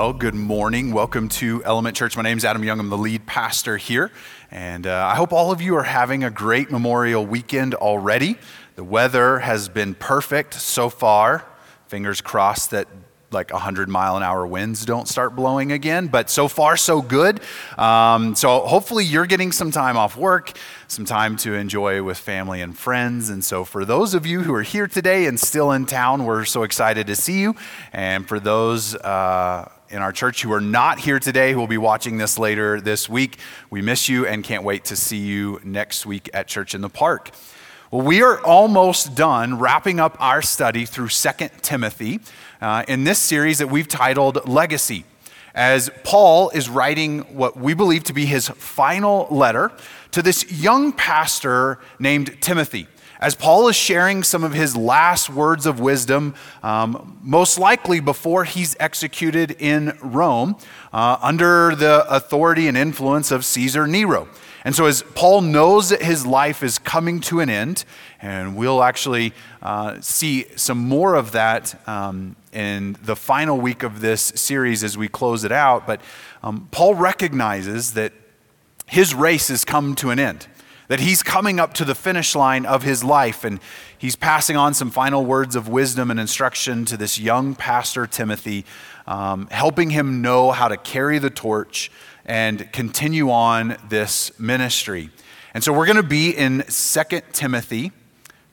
Well, good morning. Welcome to Element Church. My name is Adam Young. I'm the lead pastor here. And I hope all of you are having a great Memorial weekend already. The weather has been perfect so far. Fingers crossed that like 100-mile-an-hour winds don't start blowing again, but so far so good. So hopefully you're getting some time off work, some time to enjoy with family and friends. And so for those of you who are here today and still in town, we're so excited to see you. And for those in our church who are not here today, who will be watching this later this week, we miss you and can't wait to see you next week at Church in the Park. Well, we are almost done wrapping up our study through 2 Timothy in this series that we've titled Legacy, as Paul is writing what we believe to be his final letter to this young pastor named Timothy. As Paul is sharing some of his last words of wisdom, most likely before he's executed in Rome under the authority and influence of Caesar Nero. And so as Paul knows that his life is coming to an end, and we'll actually see some more of that in the final week of this series as we close it out, but Paul recognizes that his race has come to an end, that he's coming up to the finish line of his life, and he's passing on some final words of wisdom and instruction to this young pastor, Timothy, helping him know how to carry the torch and continue on this ministry. And so we're going to be in 2 Timothy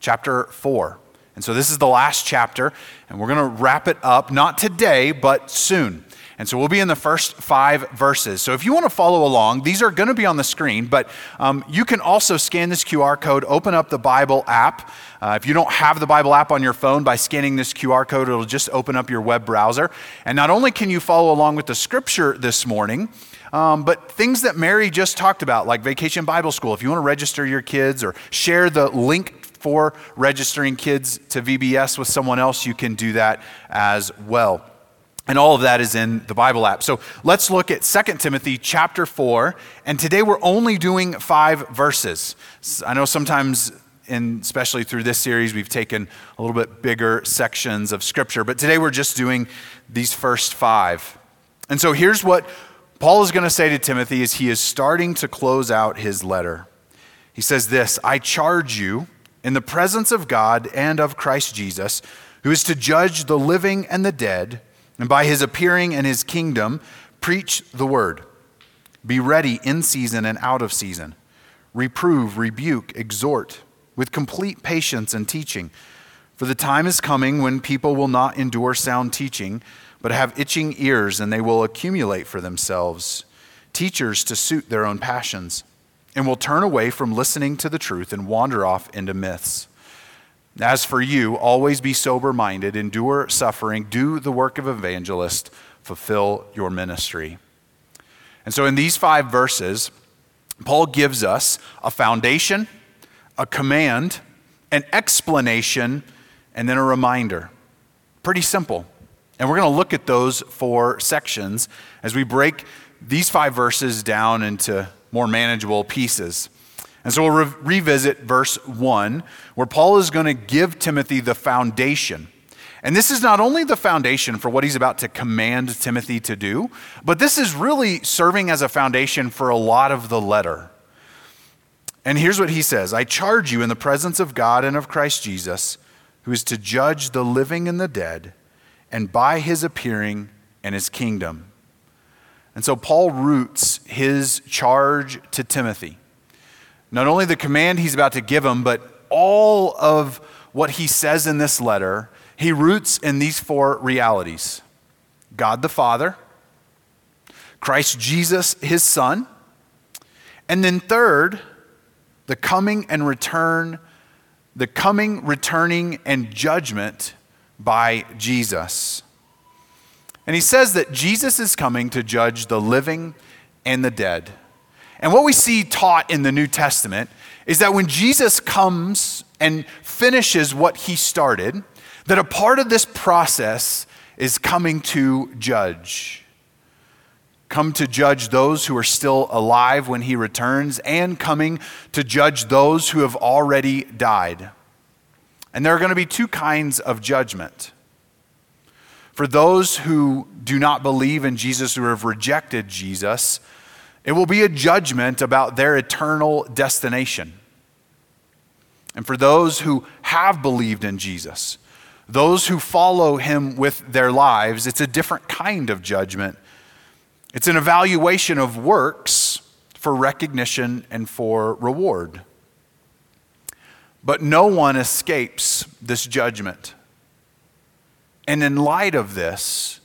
chapter 4. And so this is the last chapter, and we're going to wrap it up, not today, but soon. And so we'll be in the first 5 verses. So if you want to follow along, these are going to be on the screen, but you can also scan this QR code, open up the Bible app. If you don't have the Bible app on your phone, by scanning this QR code, it'll just open up your web browser. And not only can you follow along with the scripture this morning, but things that Mary just talked about, like Vacation Bible School, if you want to register your kids or share the link for registering kids to VBS with someone else, you can do that as well. And all of that is in the Bible app. So let's look at 2 Timothy chapter 4. And today we're only doing 5 verses. I know sometimes, and especially through this series, we've taken a little bit bigger sections of scripture. But today we're just doing these first 5. And so here's what Paul is going to say to Timothy as he is starting to close out his letter. He says this, "I charge you in the presence of God and of Christ Jesus, who is to judge the living and the dead, and by his appearing in his kingdom, preach the word. Be ready in season and out of season. Reprove, rebuke, exhort with complete patience and teaching. For the time is coming when people will not endure sound teaching, but have itching ears, and they will accumulate for themselves teachers to suit their own passions, and will turn away from listening to the truth and wander off into myths. As for you, always be sober-minded, endure suffering, do the work of evangelist, fulfill your ministry." And so in these 5 verses, Paul gives us a foundation, a command, an explanation, and then a reminder. Pretty simple. And we're going to look at those 4 sections as we break these 5 verses down into more manageable pieces. And so we'll revisit verse 1, where Paul is going to give Timothy the foundation. And this is not only the foundation for what he's about to command Timothy to do, but this is really serving as a foundation for a lot of the letter. And here's what he says, "I charge you in the presence of God and of Christ Jesus, who is to judge the living and the dead, and by his appearing and his kingdom." And so Paul roots his charge to Timothy, not only the command he's about to give him, but all of what he says in this letter, he roots in these 4 realities: God the Father, Christ Jesus, his Son, and then third, the coming, returning, and judgment by Jesus. And he says that Jesus is coming to judge the living and the dead. And what we see taught in the New Testament is that when Jesus comes and finishes what he started, that a part of this process is coming to judge. Come to judge those who are still alive when he returns, and coming to judge those who have already died. And there are going to be 2 kinds of judgment. For those who do not believe in Jesus, who have rejected Jesus, it will be a judgment about their eternal destination. And for those who have believed in Jesus, those who follow him with their lives, it's a different kind of judgment. It's an evaluation of works for recognition and for reward. But no one escapes this judgment. And in light of this,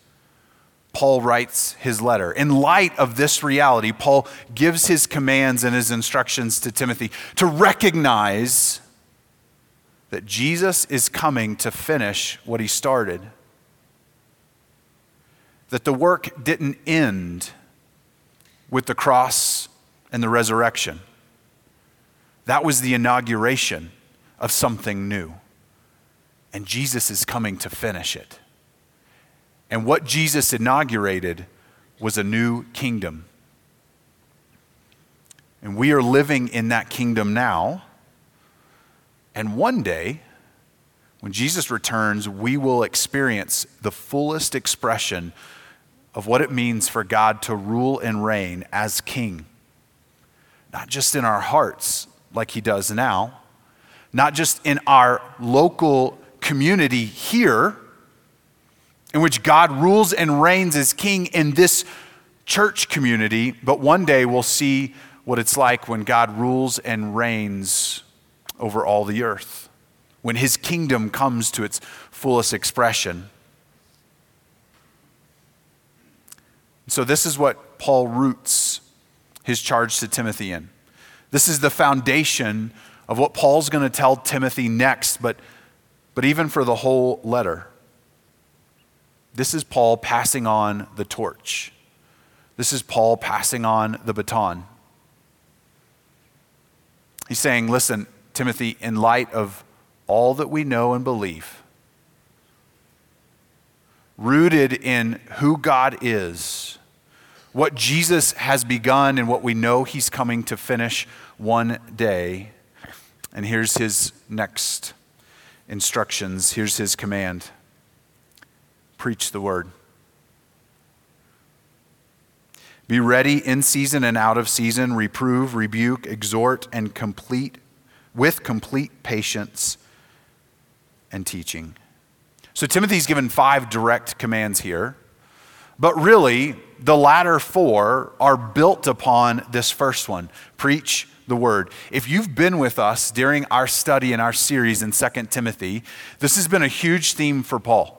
Paul writes his letter. In light of this reality, Paul gives his commands and his instructions to Timothy to recognize that Jesus is coming to finish what he started. That the work didn't end with the cross and the resurrection. That was the inauguration of something new. And Jesus is coming to finish it. And what Jesus inaugurated was a new kingdom. And we are living in that kingdom now. And one day, when Jesus returns, we will experience the fullest expression of what it means for God to rule and reign as king. Not just in our hearts, like he does now. Not just in our local community here, in which God rules and reigns as king in this church community, but one day we'll see what it's like when God rules and reigns over all the earth, when his kingdom comes to its fullest expression. So this is what Paul roots his charge to Timothy in. This is the foundation of what Paul's going to tell Timothy next, but even for the whole letter. This is Paul passing on the torch. This is Paul passing on the baton. He's saying, listen, Timothy, in light of all that we know and believe, rooted in who God is, what Jesus has begun and what we know he's coming to finish one day. And here's his next instructions. Here's his command. Preach the word. Be ready in season and out of season. Reprove, rebuke, exhort, and with complete patience and teaching. So Timothy's given 5 direct commands here, but really the latter 4 are built upon this first one. Preach the word. If you've been with us during our study in our series in 2 Timothy, this has been a huge theme for Paul.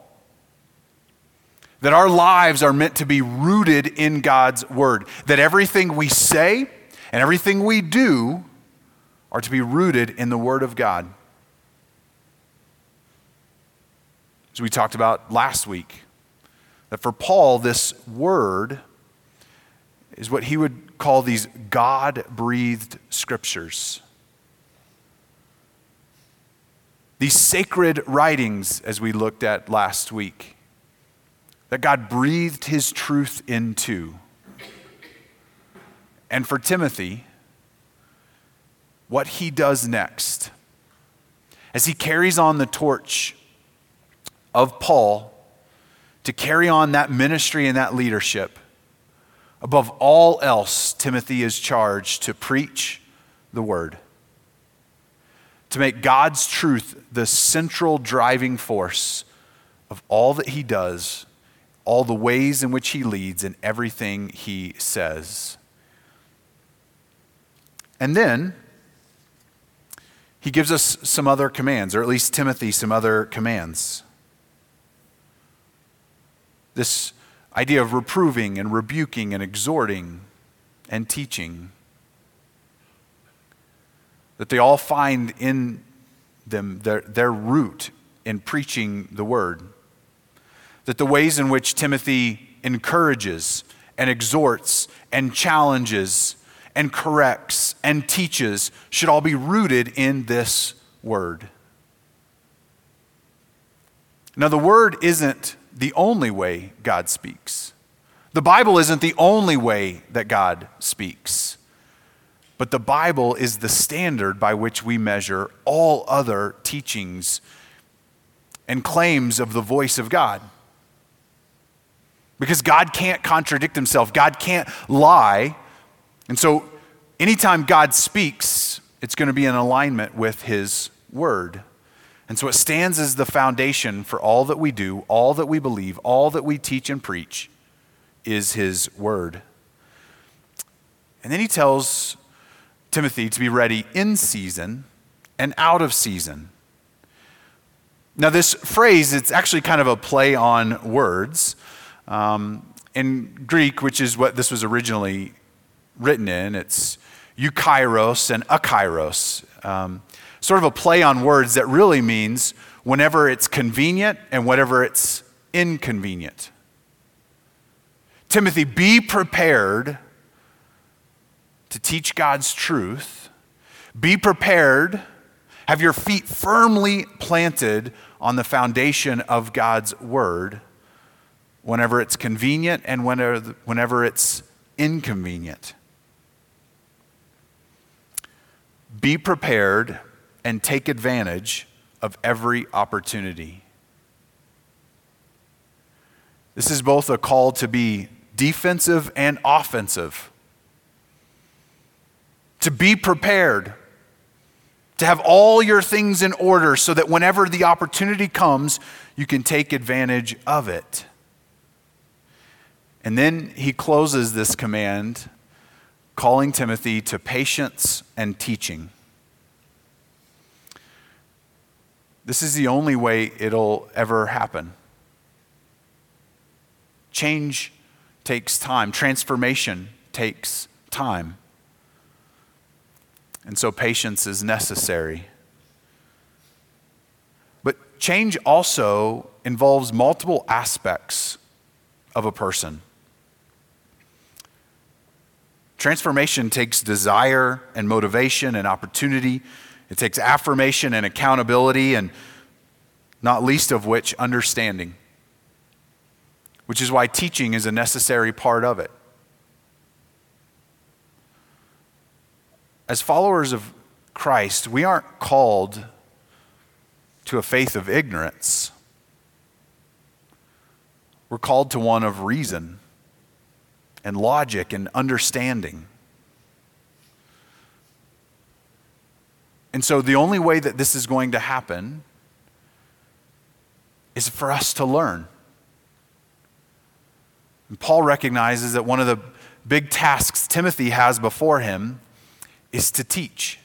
That our lives are meant to be rooted in God's word. That everything we say and everything we do are to be rooted in the word of God. As we talked about last week, that for Paul, this word is what he would call these God-breathed scriptures. These sacred writings, as we looked at last week, that God breathed his truth into. And for Timothy, what he does next, as he carries on the torch of Paul to carry on that ministry and that leadership, above all else, Timothy is charged to preach the word, to make God's truth the central driving force of all that he does, all the ways in which he leads, and everything he says. And then he gives us some other commands, or at least Timothy some other commands. This idea of reproving and rebuking and exhorting and teaching, that they all find in them their root in preaching the word. That the ways in which Timothy encourages and exhorts and challenges and corrects and teaches should all be rooted in this word. Now, the word isn't the only way God speaks. The Bible isn't the only way that God speaks, but the Bible is the standard by which we measure all other teachings and claims of the voice of God. because God can't contradict himself. God can't lie. And so anytime God speaks, it's going to be in alignment with his word. And so it stands as the foundation for all that we do, all that we believe, all that we teach and preach is his word. And then he tells Timothy to be ready in season and out of season. Now this phrase, it's actually kind of a play on words. In Greek, which is what this was originally written in, it's eukairos and akairos. Sort of a play on words that really means whenever it's convenient and whenever it's inconvenient. Timothy, be prepared to teach God's truth. Be prepared. Have your feet firmly planted on the foundation of God's word whenever it's convenient and whenever it's inconvenient. Be prepared and take advantage of every opportunity. This is both a call to be defensive and offensive. To be prepared. To have all your things in order so that whenever the opportunity comes, you can take advantage of it. And then he closes this command, calling Timothy to patience and teaching. This is the only way it'll ever happen. Change takes time. Transformation takes time. And so patience is necessary. But change also involves multiple aspects of a person. Transformation takes desire and motivation and opportunity. It takes affirmation and accountability, and not least of which, understanding, which is why teaching is a necessary part of it. As followers of Christ, we aren't called to a faith of ignorance. We're called to one of reason and logic and understanding. And so the only way that this is going to happen is for us to learn. And Paul recognizes that one of the big tasks Timothy has before him is to teach,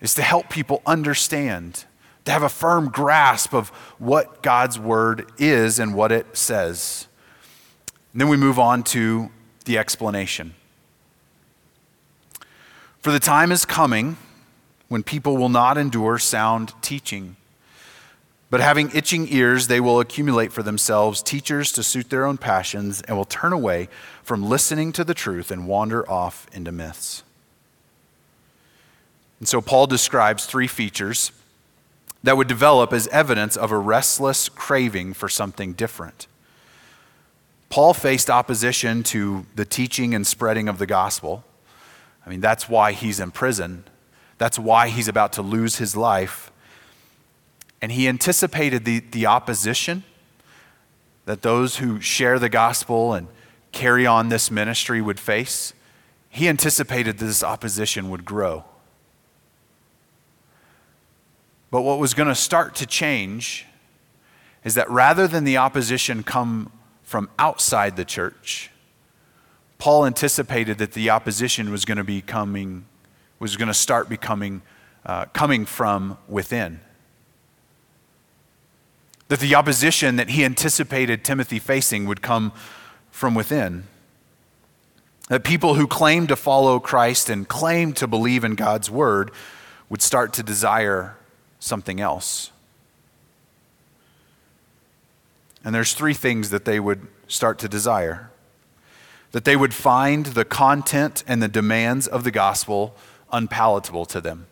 is to help people understand, to have a firm grasp of what God's word is and what it says. And then we move on to the explanation. For the time is coming when people will not endure sound teaching, but having itching ears, they will accumulate for themselves teachers to suit their own passions and will turn away from listening to the truth and wander off into myths. And so Paul describes three features that would develop as evidence of a restless craving for something different. Paul faced opposition to the teaching and spreading of the gospel. I mean, that's why he's in prison. That's why he's about to lose his life. And he anticipated the opposition that those who share the gospel and carry on this ministry would face. He anticipated that this opposition would grow. But what was going to start to change is that rather than the opposition come from outside the church, Paul anticipated that the opposition was going to be coming from within. That the opposition that he anticipated Timothy facing would come from within. That people who claimed to follow Christ and claimed to believe in God's word would start to desire something else. And there's three things that they would start to desire. That they would find the content and the demands of the gospel unpalatable to them.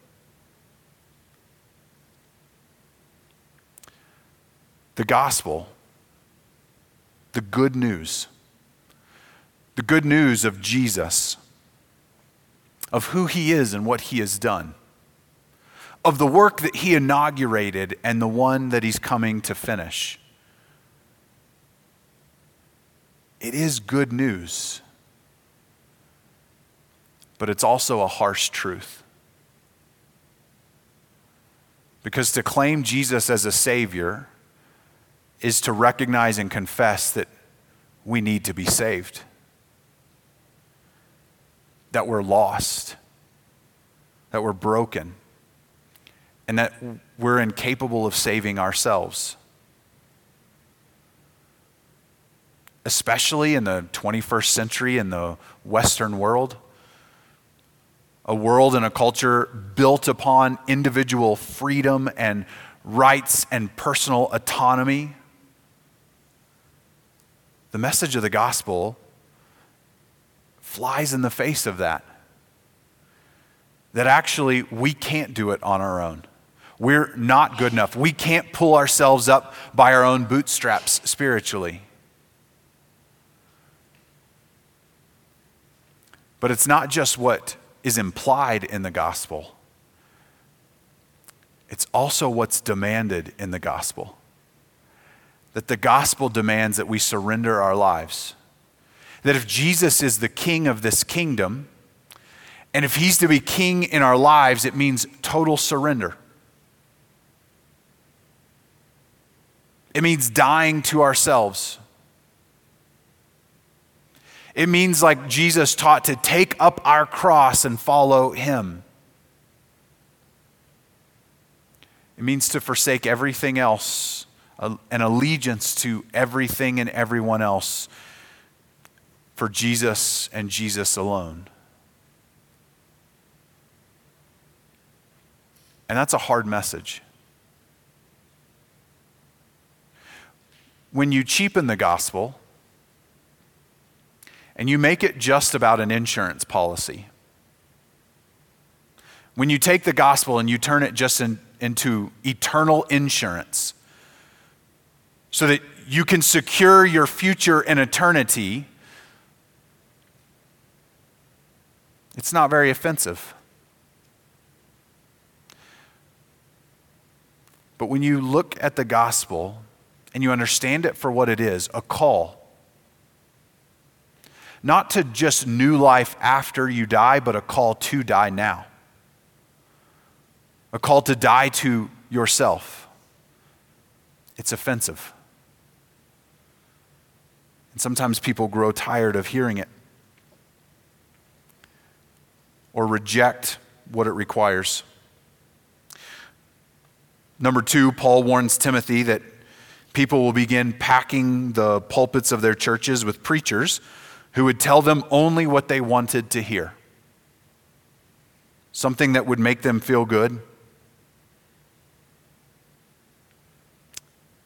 The gospel, the good news of Jesus, of who he is and what he has done, of the work that he inaugurated and the one that he's coming to finish. It is good news, but it's also a harsh truth. Because to claim Jesus as a Savior is to recognize and confess that we need to be saved, that we're lost, that we're broken, and that we're incapable of saving ourselves. Especially in the 21st century in the Western world, a world and a culture built upon individual freedom and rights and personal autonomy. The message of the gospel flies in the face of that. That actually we can't do it on our own. We're not good enough. We can't pull ourselves up by our own bootstraps spiritually. But it's not just what is implied in the gospel. It's also what's demanded in the gospel. That the gospel demands that we surrender our lives. That if Jesus is the king of this kingdom, and if he's to be king in our lives, it means total surrender. It means dying to ourselves. It means, like Jesus taught, to take up our cross and follow him. It means to forsake everything else, an allegiance to everything and everyone else for Jesus and Jesus alone. And that's a hard message. When you cheapen the gospel, and you make it just about an insurance policy. When you take the gospel and you turn it just into eternal insurance so that you can secure your future in eternity, it's not very offensive. But when you look at the gospel and you understand it for what it is, a call, not to just new life after you die, but a call to die now. A call to die to yourself. It's offensive. And sometimes people grow tired of hearing it or reject what it requires. Number two, Paul warns Timothy that people will begin packing the pulpits of their churches with preachers who would tell them only what they wanted to hear. Something that would make them feel good.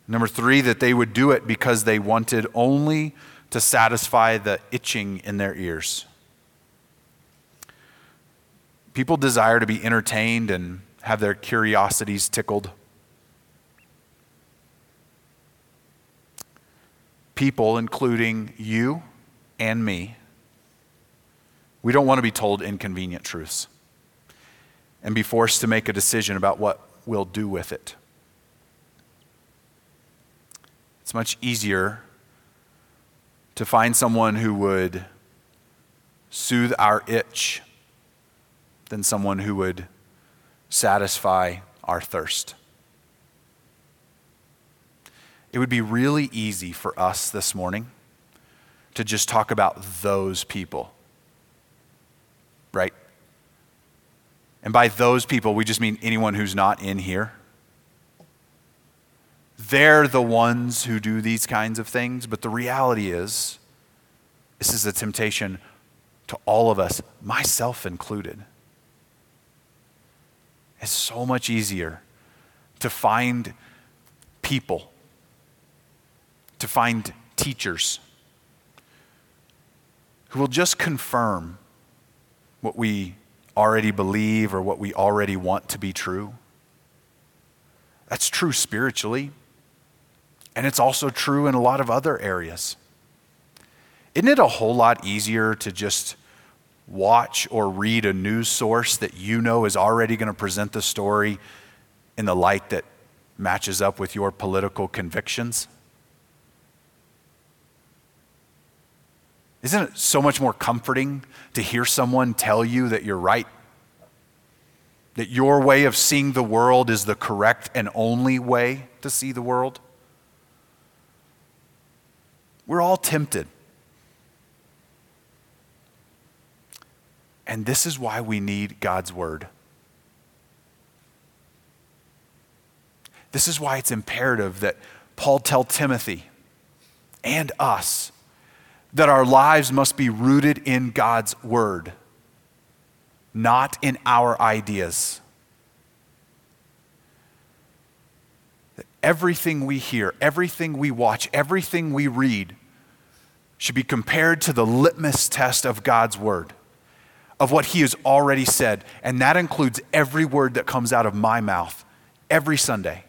Number three, that they would do it because they wanted only to satisfy the itching in their ears. People desire to be entertained and have their curiosities tickled. People, including you and me, we don't want to be told inconvenient truths and be forced to make a decision about what we'll do with it. It's much easier to find someone who would soothe our itch than someone who would satisfy our thirst. It would be really easy for us this morning to just talk about those people, right? And by those people, we just mean anyone who's not in here. They're the ones who do these kinds of things, but the reality is, this is a temptation to all of us, myself included. It's so much easier to find people, to find teachers, who will just confirm what we already believe or what we already want to be true. That's true spiritually, and it's also true in a lot of other areas. Isn't it a whole lot easier to just watch or read a news source that you know is already going to present the story in the light that matches up with your political convictions? Isn't it so much more comforting to hear someone tell you that you're right? That your way of seeing the world is the correct and only way to see the world? We're all tempted. And this is why we need God's word. This is why it's imperative that Paul tell Timothy and us that our lives must be rooted in God's word, not in our ideas. That everything we hear, everything we watch, everything we read should be compared to the litmus test of God's word, of what he has already said. And that includes every word that comes out of my mouth every Sunday.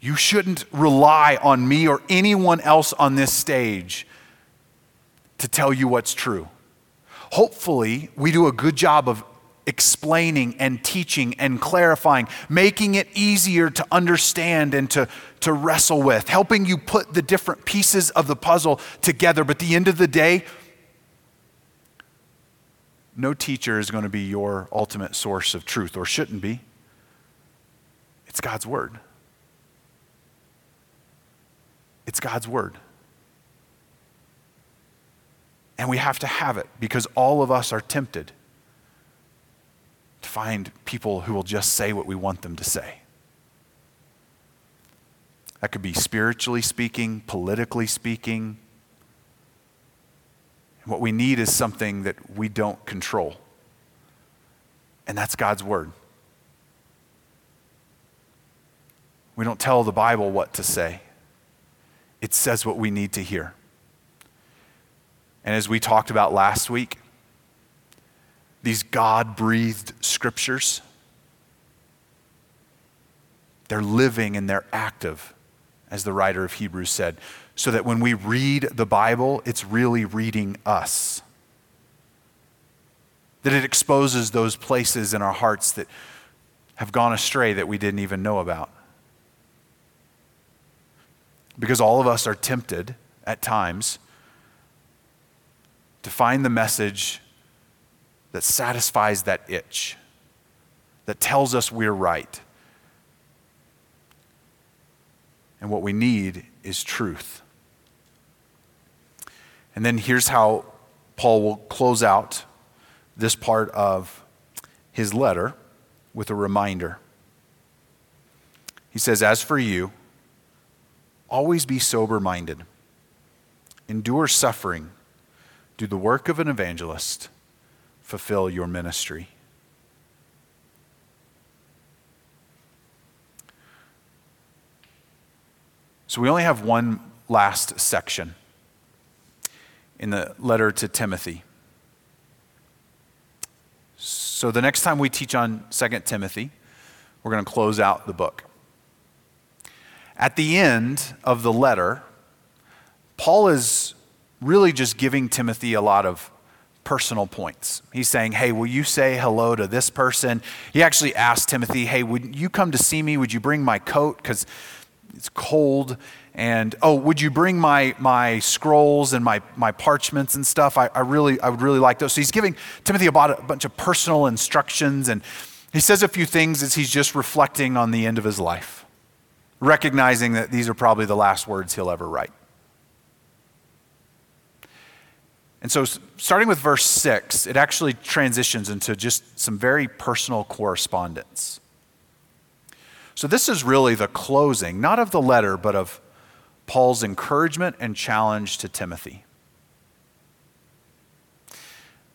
You shouldn't rely on me or anyone else on this stage to tell you what's true. Hopefully, we do a good job of explaining and teaching and clarifying, making it easier to understand and to wrestle with, helping you put the different pieces of the puzzle together. But at the end of the day, no teacher is going to be your ultimate source of truth, or shouldn't be. It's God's word. It's God's word. And we have to have it, because all of us are tempted to find people who will just say what we want them to say. That could be spiritually speaking, politically speaking. And what we need is something that we don't control. And that's God's word. We don't tell the Bible what to say. It says what we need to hear. And as we talked about last week, these God-breathed scriptures, they're living and they're active, as the writer of Hebrews said, so that when we read the Bible, it's really reading us. That it exposes those places in our hearts that have gone astray that we didn't even know about. Because all of us are tempted at times to find the message that satisfies that itch, that tells us we're right. And what we need is truth. And then here's how Paul will close out this part of his letter with a reminder. He says, "As for you, always be sober-minded, endure suffering, do the work of an evangelist, fulfill your ministry." So we only have one last section in the letter to Timothy. So the next time we teach on 2 Timothy, we're going to close out the book. At the end of the letter, Paul is really just giving Timothy a lot of personal points. He's saying, hey, will you say hello to this person? He actually asked Timothy, hey, would you come to see me? Would you bring my coat? Because it's cold. And, oh, would you bring my scrolls and my parchments and stuff? I would really like those. So he's giving Timothy about a bunch of personal instructions. And he says a few things as he's just reflecting on the end of his life, recognizing that these are probably the last words he'll ever write. And so starting with verse 6, it actually transitions into just some very personal correspondence. So this is really the closing, not of the letter, but of Paul's encouragement and challenge to Timothy.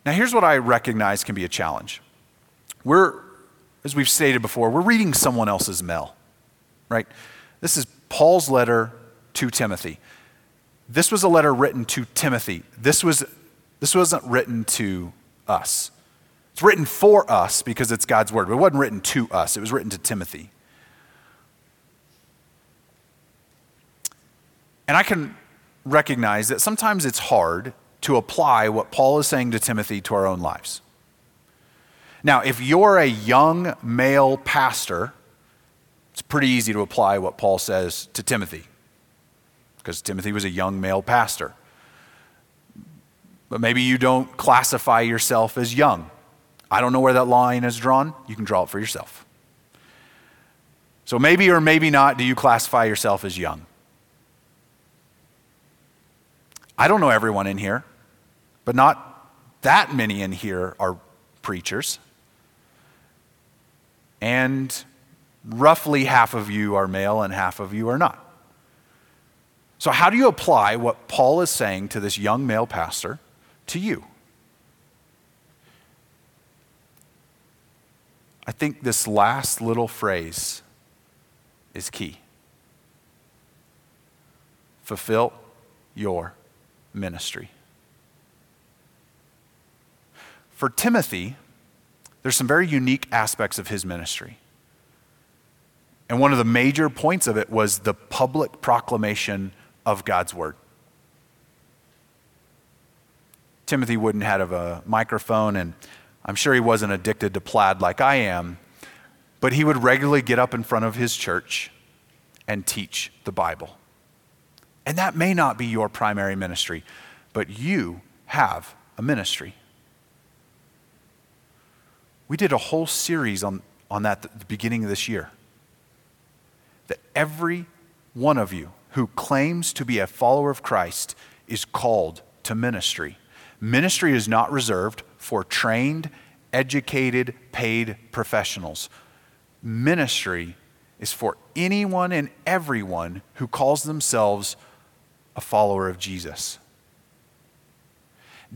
Now here's what I recognize can be a challenge. As we've stated before, we're reading someone else's mail, right? This is Paul's letter to Timothy. This was a letter written to Timothy. This wasn't written to us. It's written for us because it's God's word, but it wasn't written to us. It was written to Timothy. And I can recognize that sometimes it's hard to apply what Paul is saying to Timothy to our own lives. Now, if you're a young male pastor, it's pretty easy to apply what Paul says to Timothy. because Timothy was a young male pastor. But maybe you don't classify yourself as young. I don't know where that line is drawn. You can draw it for yourself. So maybe or maybe not do you classify yourself as young. I don't know everyone in here, but not that many in here are preachers. And roughly half of you are male and half of you are not. So how do you apply what Paul is saying to this young male pastor to you? I think this last little phrase is key. Fulfill your ministry. For Timothy, there's some very unique aspects of his ministry. And one of the major points of it was the public proclamation of God's word. Timothy wouldn't have a microphone, and I'm sure he wasn't addicted to plaid like I am, but he would regularly get up in front of his church and teach the Bible. And that may not be your primary ministry, but you have a ministry. We did a whole series on that at the beginning of this year. That every one of you who claims to be a follower of Christ is called to ministry. Ministry is not reserved for trained, educated, paid professionals. Ministry is for anyone and everyone who calls themselves a follower of Jesus.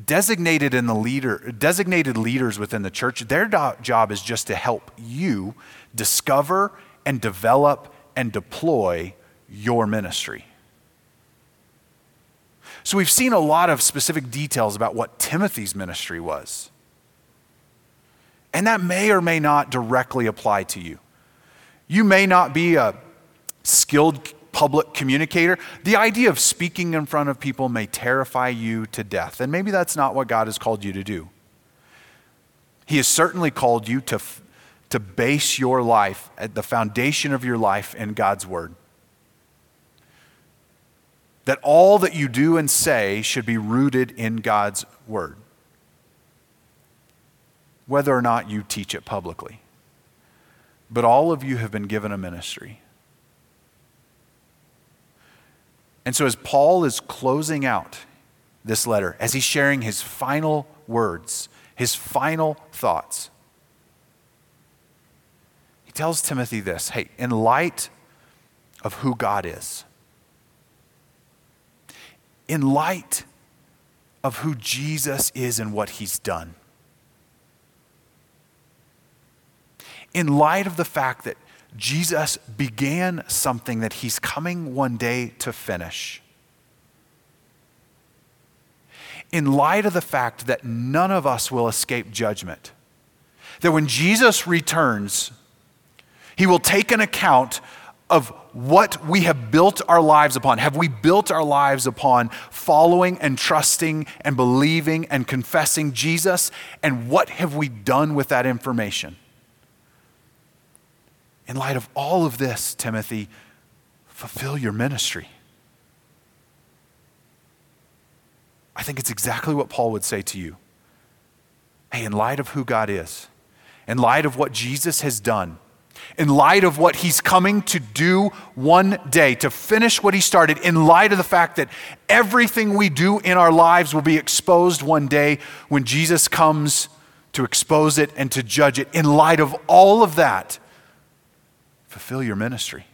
Designated leaders within the church, their job is just to help you discover and develop and deploy your ministry. So we've seen a lot of specific details about what Timothy's ministry was. And that may or may not directly apply to you. You may not be a skilled public communicator. The idea of speaking in front of people may terrify you to death. And maybe that's not what God has called you to do. He has certainly called you to base your life, at the foundation of your life in God's word. That all that you do and say should be rooted in God's word, whether or not you teach it publicly. But all of you have been given a ministry. And so as Paul is closing out this letter, as he's sharing his final words, his final thoughts, tells Timothy this, hey, in light of who God is, in light of who Jesus is and what he's done, in light of the fact that Jesus began something that he's coming one day to finish, in light of the fact that none of us will escape judgment, that when Jesus returns, he will take an account of what we have built our lives upon. Have we built our lives upon following and trusting and believing and confessing Jesus? And what have we done with that information? In light of all of this, Timothy, fulfill your ministry. I think it's exactly what Paul would say to you. Hey, in light of who God is, in light of what Jesus has done, in light of what he's coming to do one day, to finish what he started, in light of the fact that everything we do in our lives will be exposed one day when Jesus comes to expose it and to judge it, in light of all of that, fulfill your ministry.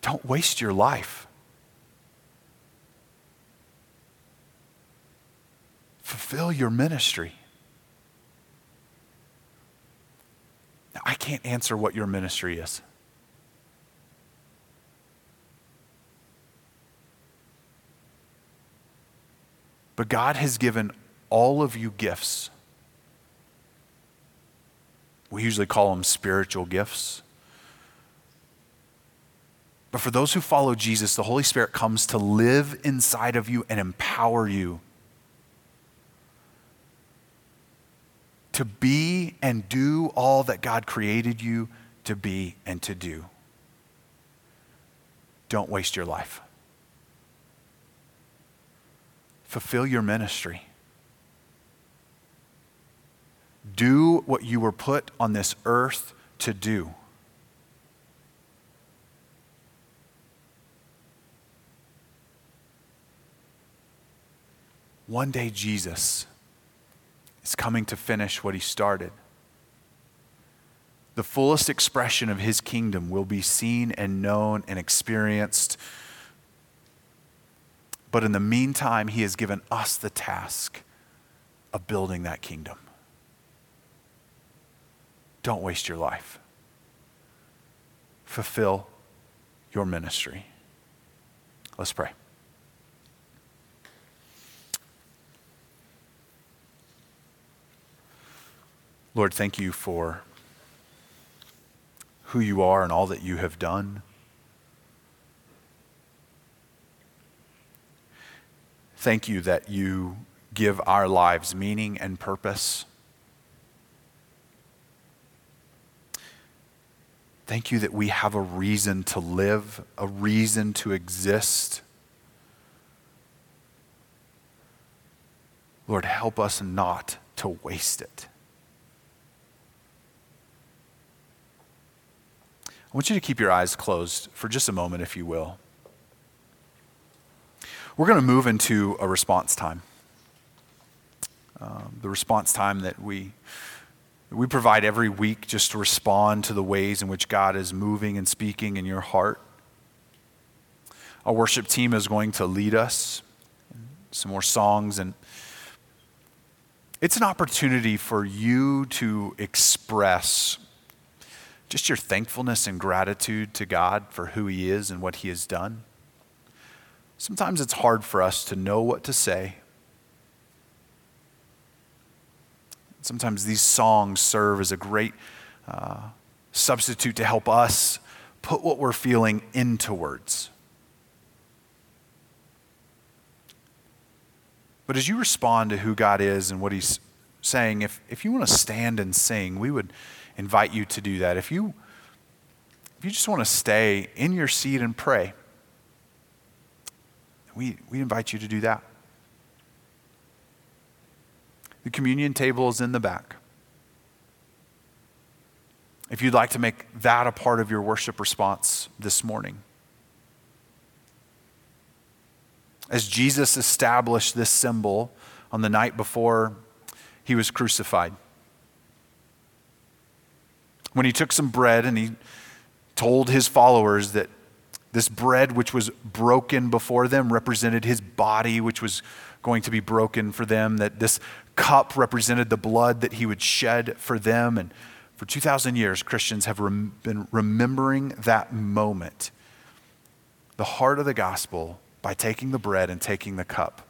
Don't waste your life. Fulfill your ministry. I can't answer what your ministry is. But God has given all of you gifts. We usually call them spiritual gifts. But for those who follow Jesus, the Holy Spirit comes to live inside of you and empower you to be and do all that God created you to be and to do. Don't waste your life. Fulfill your ministry. Do what you were put on this earth to do. One day Jesus is coming to finish what he started. The fullest expression of his kingdom will be seen and known and experienced. But in the meantime, he has given us the task of building that kingdom. Don't waste your life. Fulfill your ministry. Let's pray. Lord, thank you for who you are and all that you have done. Thank you that you give our lives meaning and purpose. Thank you that we have a reason to live, a reason to exist. Lord, help us not to waste it. I want you to keep your eyes closed for just a moment, if you will. We're going to move into a response time. The response time that we provide every week just to respond to the ways in which God is moving and speaking in your heart. Our worship team is going to lead us in some more songs, and it's an opportunity for you to express just your thankfulness and gratitude to God for who he is and what he has done. Sometimes it's hard for us to know what to say. Sometimes these songs serve as a great substitute to help us put what we're feeling into words. But as you respond to who God is and what he's saying, if you want to stand and sing, we would invite you to do that. If you just want to stay in your seat and pray, we invite you to do that. The communion table is in the back. If you'd like to make that a part of your worship response this morning. As Jesus established this symbol on the night before he was crucified, when he took some bread and he told his followers that this bread which was broken before them represented his body which was going to be broken for them, that this cup represented the blood that he would shed for them. And for 2,000 years, Christians have been remembering that moment, the heart of the gospel, by taking the bread and taking the cup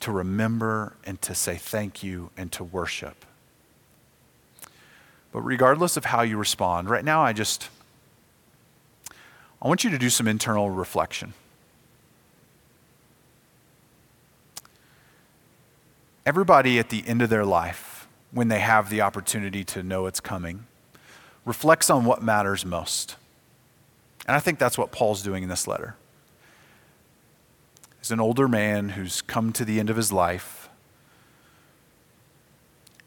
to remember and to say thank you and to worship. But regardless of how you respond, right now I want you to do some internal reflection. Everybody at the end of their life, when they have the opportunity to know it's coming, reflects on what matters most. And I think that's what Paul's doing in this letter. As an older man who's come to the end of his life,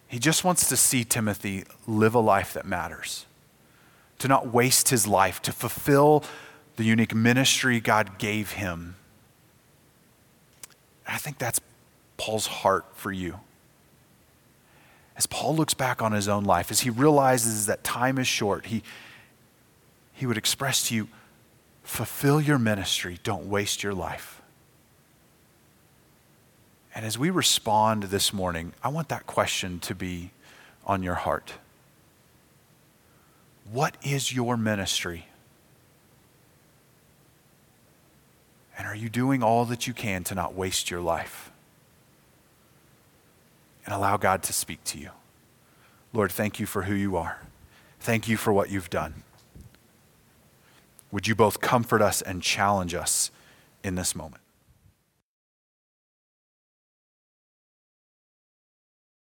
he just wants to see Timothy live a life that matters, to not waste his life, to fulfill the unique ministry God gave him. I think that's Paul's heart for you. As Paul looks back on his own life, as he realizes that time is short, he would express to you, fulfill your ministry, don't waste your life. And as we respond this morning, I want that question to be on your heart. What is your ministry? And are you doing all that you can to not waste your life? And allow God to speak to you. Lord, thank you for who you are. Thank you for what you've done. Would you both comfort us and challenge us in this moment?